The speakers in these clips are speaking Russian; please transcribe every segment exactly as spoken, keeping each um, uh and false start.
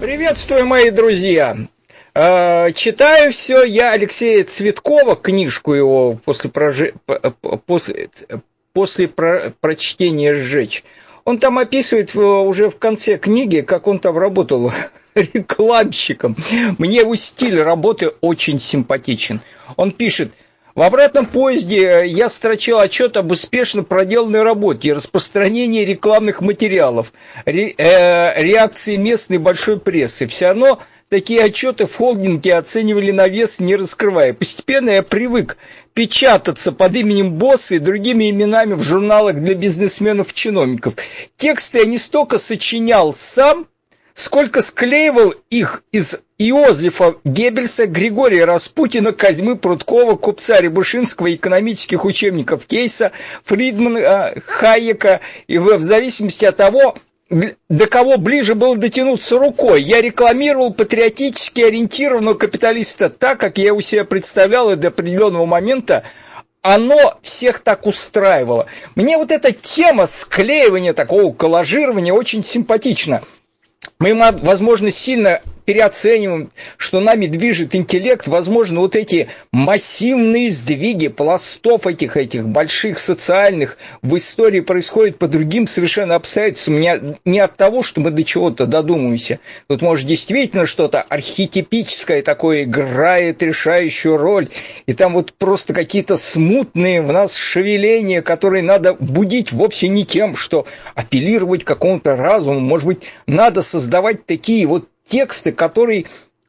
Приветствую, мои друзья! Читаю все я Алексея Цветкова, книжку его после, прожи... после... после про... прочтения «Сжечь». Он там описывает уже в конце книги, как он там работал рекламщиком. Мне его стиль работы очень симпатичен. Он пишет: в обратном поезде я строчил отчет об успешно проделанной работе и распространении рекламных материалов, ре, э, реакции местной большой прессы. Все равно такие отчеты в холдинге оценивали на вес, не раскрывая. Постепенно я привык печататься под именем босса и другими именами в журналах для бизнесменов и чиновников. Тексты я не столько сочинял сам, сколько склеивал их из Иосифа Геббельса, Григория Распутина, Козьмы Пруткова, купца Рябушинского, экономических учебников Кейса, Фридмана, Хайека, и в зависимости от того, до кого ближе было дотянуться рукой. Я рекламировал патриотически ориентированного капиталиста так, как я у себя представлял, и до определенного момента оно всех так устраивало. Мне вот эта тема склеивания, такого коллажирования очень симпатична. Мы, возможно, сильно переоцениваем, что нами движет интеллект, возможно, вот эти массивные сдвиги пластов этих, этих больших социальных в истории происходят по другим совершенно обстоятельствам, не, не от того, что мы до чего-то додумаемся. Тут, может, действительно что-то архетипическое такое играет решающую роль, и там вот просто какие-то смутные в нас шевеления, которые надо будить вовсе не тем, что апеллировать к какому-то разуму, может быть, надо создавать такие вот тексты, которые,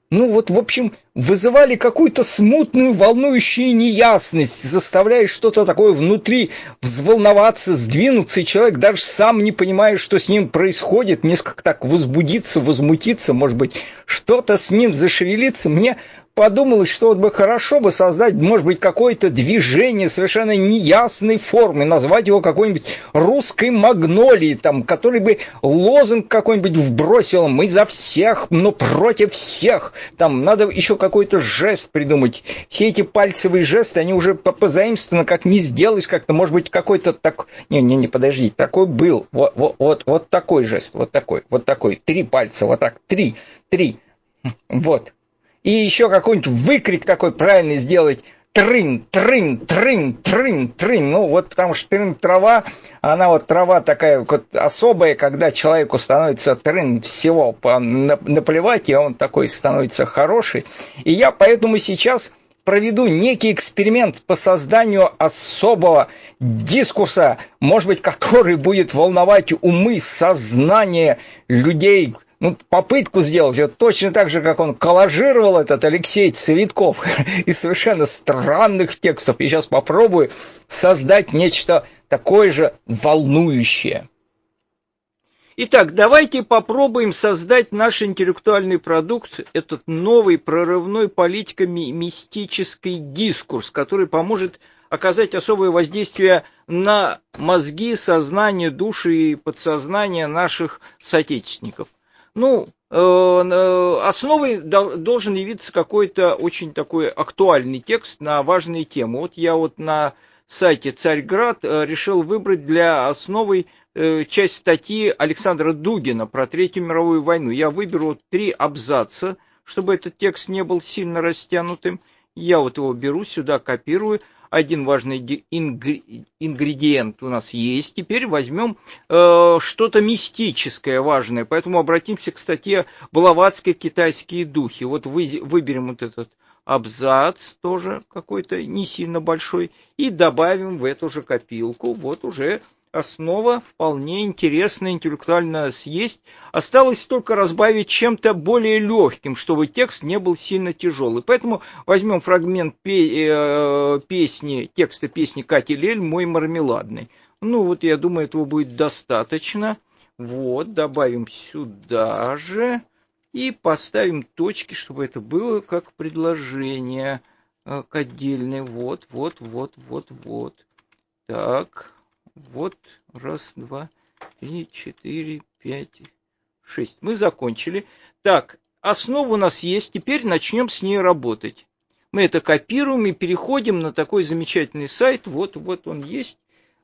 ну вот, в общем, вызывали какую-то смутную, волнующую неясность, заставляя что-то такое внутри взволноваться, сдвинуться, и человек даже сам не понимает, что с ним происходит, несколько так возбудиться, возмутиться, может быть, что-то с ним зашевелиться. Мне подумалось, что вот бы хорошо бы создать, может быть, какое-то движение совершенно неясной формы, назвать его какой-нибудь русской магнолией, там, который бы лозунг какой-нибудь вбросил: мы за всех, но против всех. Там надо еще какой-то жест придумать. Все эти пальцевые жесты, они уже позаимствованы, как не сделаешь как-то, может быть, какой-то так... Не, не, не, подожди, такой был. Вот, вот, вот, вот такой жест, вот такой, вот такой. Три пальца, вот так, три, три. Вот. И еще какой-нибудь выкрик такой правильный сделать. Трын, трын, трын, трын, трын. Ну, вот потому что трын трава, она вот трава такая вот особая, когда человеку становится трын всего наплевать, и он такой становится хороший. И я поэтому сейчас проведу некий эксперимент по созданию особого дискурса, может быть, который будет волновать умы, сознание людей. Ну, попытку сделать, вот точно так же, как он коллажировал этот Алексей Цветков из совершенно странных текстов. И сейчас попробую создать нечто такое же волнующее. Итак, давайте попробуем создать наш интеллектуальный продукт, этот новый прорывной политико-мистический дискурс, который поможет оказать особое воздействие на мозги, сознание, души и подсознание наших соотечественников. Ну, основой должен явиться какой-то очень такой актуальный текст на важные темы. Вот я вот на сайте «Царьград» решил выбрать для основы часть статьи Александра Дугина про Третью мировую войну. Я выберу три абзаца, чтобы этот текст не был сильно растянутым. Я вот его беру сюда, копирую. Один важный ингредиент у нас есть. Теперь возьмем э, что-то мистическое, важное. Поэтому обратимся к статье «Балаватские китайские духи». Вот вы, выберем вот этот абзац, тоже какой-то не сильно большой, и добавим в эту же копилку. Вот уже основа вполне интересная, интеллектуально съесть. Осталось только разбавить чем-то более легким, чтобы текст не был сильно тяжелый. Поэтому возьмем фрагмент песни, текста песни Кати Лель «Мой мармеладный». Ну вот, я думаю, этого будет достаточно. Вот, добавим сюда же и поставим точки, чтобы это было как предложение к отдельной. Вот, вот, вот, вот, вот. Так. Вот, раз, два, три, четыре, пять, шесть. Мы закончили. Так, основа у нас есть. Теперь начнем с ней работать. Мы это копируем и переходим на такой замечательный сайт. Вот, вот он есть,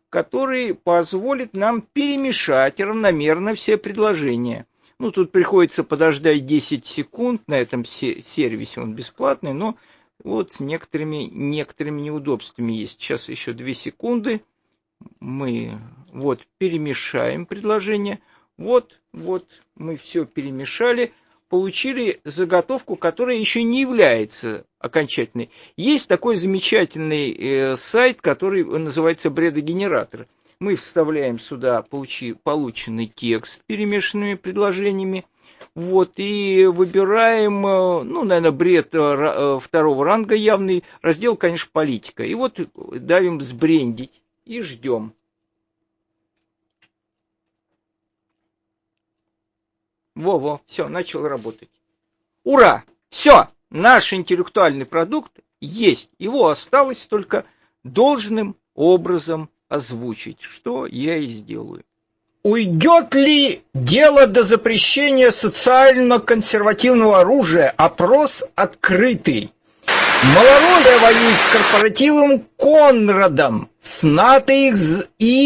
который позволит нам перемешать равномерно все предложения. Ну, тут приходится подождать десять секунд на этом сервисе, он бесплатный, но вот с некоторыми, некоторыми неудобствами есть. Сейчас еще две секунды. Мы вот перемешаем предложение. Вот, вот мы все перемешали. Получили заготовку, которая еще не является окончательной. Есть такой замечательный э, сайт, который называется «Бредогенератор». Мы вставляем сюда получи, полученный текст с перемешанными предложениями. Вот, и выбираем, ну, наверное, бред второго ранга явный, раздел, конечно, политика. И вот давим «Сбрендить» и ждем. Во-во, все, начал работать. Ура! Все, наш интеллектуальный продукт есть. Его осталось только должным образом озвучить, что я и сделаю. Уйдет ли дело до запрещения социально-консервативного оружия? Опрос открытый. Малороссия воюет с корпоративом Конрадом, с НАТО и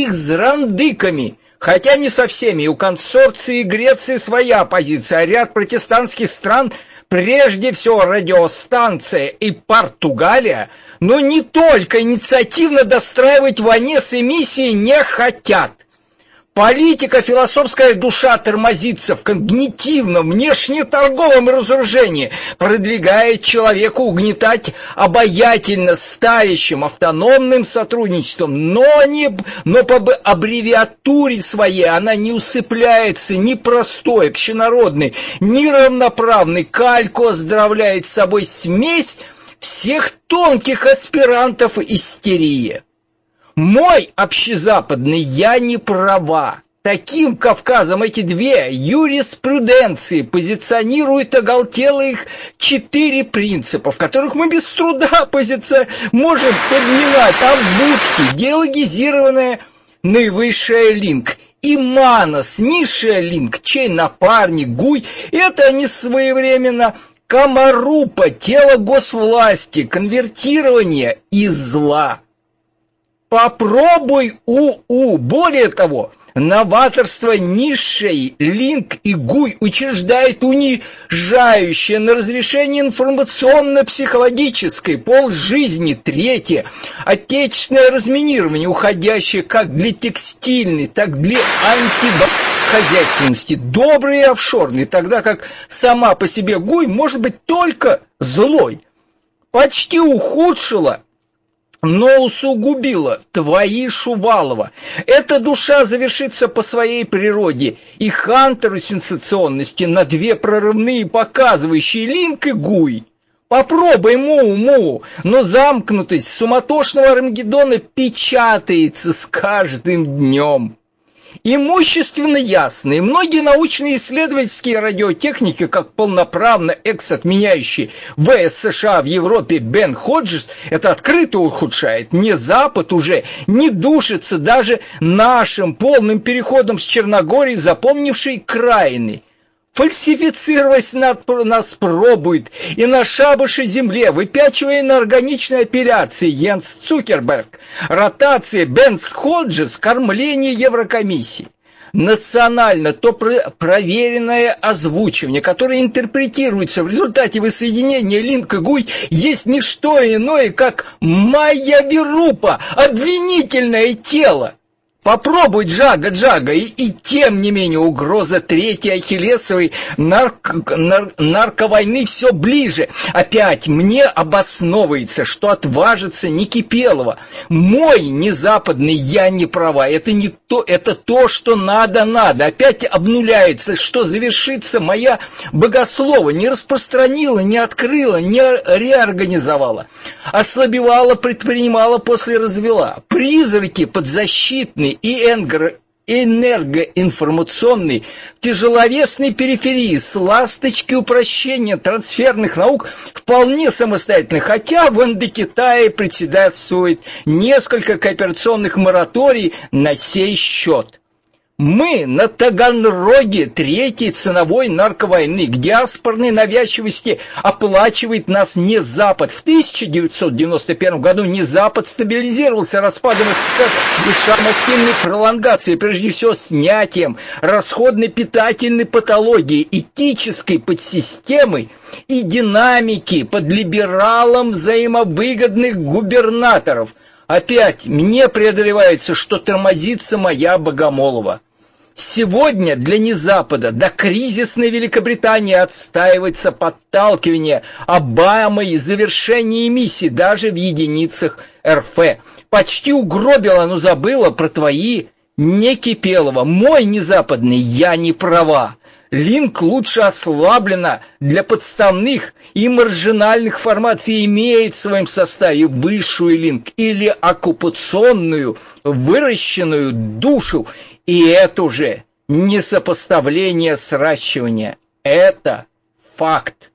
их с рандыками. Хотя не со всеми, у консорции Греции своя позиция, а ряд протестантских стран, прежде всего радиостанция и Португалия, но не только инициативно достраивать войне с эмиссией не хотят. Политика, философская душа тормозится в когнитивном, внешнеторговом разоружении, продвигает человеку угнетать обаятельно ставящим автономным сотрудничеством, но, не, но по аббревиатуре своей она не усыпляется ни простой, общенародной, ни равноправной, кальку оздоровляет собой смесь всех тонких аспирантов истерии. Мой общезападный я не права. Таким Кавказом эти две юриспруденции позиционируют оголтелых четыре принципа, в которых мы без труда позиция можем подминать амбудхи, диалогизированная наивысшая линк, и манас, низшая линк, чей напарник, гуй, это они своевременно комарупа, тело госвласти, конвертирование и зла. Попробуй УУ. Более того, новаторство низшей линк и гуй учреждает унижающее на разрешение информационно-психологической полжизни третье отечественное разминирование, уходящее как для текстильной, так и для антихозяйственности, доброй и офшорной, тогда как сама по себе гуй может быть только злой. Почти ухудшила, но усугубила твои Шувалова. Эта душа завершится по своей природе и хантеру сенсационности на две прорывные показывающие линк и гуй. Попробуй му-му, но замкнутость суматошного Армагеддона печатается с каждым днем. Имущественно ясно, и многие научные исследовательские радиотехники, как полноправно экс-отменяющий ВС США в Европе Бен Ходжес, это открыто ухудшает. Не Запад уже не душится даже нашим полным переходом с Черногории, запомнившей краины. Фальсифицировать нас пробует и на шабаше земле, выпячивая на органичной апелляции Йенс Цукерберг, ротации Бен Ходжес, кормление Еврокомиссии. Национально то проверенное озвучивание, которое интерпретируется в результате воссоединения линк и гуй, есть не что иное, как майя верупа, обвинительное тело. Попробуй джага-джага, и, и тем не менее угроза третьей ахиллесовой нарк, нар, нарковойны все ближе. Опять мне обосновывается, что отважится не Кипелова. Мой незападный я не права, это, не то, это то, что надо-надо. Опять обнуляется, что завершится моя богослова, не распространила, не открыла, не реорганизовала. Ослабевала, предпринимала, после развела. Призраки подзащитные и энергоинформационный, тяжеловесной периферии с ласточки упрощения трансферных наук вполне самостоятельно, хотя в Индокитае председательствует несколько кооперационных мораторий на сей счет. Мы на Таганроге третьей ценовой нарковойны, где аспорной навязчивости оплачивает нас не Запад. В тысяча девятьсот девяносто первом году не Запад стабилизировался распадом СССР и шармастильной пролонгацией, прежде всего снятием расходной питательной патологии, этической подсистемы и динамики под либералом взаимовыгодных губернаторов. Опять мне преодолевается, что тормозится моя Богомолова. Сегодня для незапада до кризисной Великобритании отстаивается подталкивание Обамы и завершение эмиссии даже в единицах эр эф. Почти угробила, но забыла про твои не Кипелова. Мой незападный, я не права. Линк лучше ослаблена для подставных и маржинальных формаций, имеет в своем составе высшую линк или оккупационную, выращенную душу. И это же несопоставление сращивания. Это факт.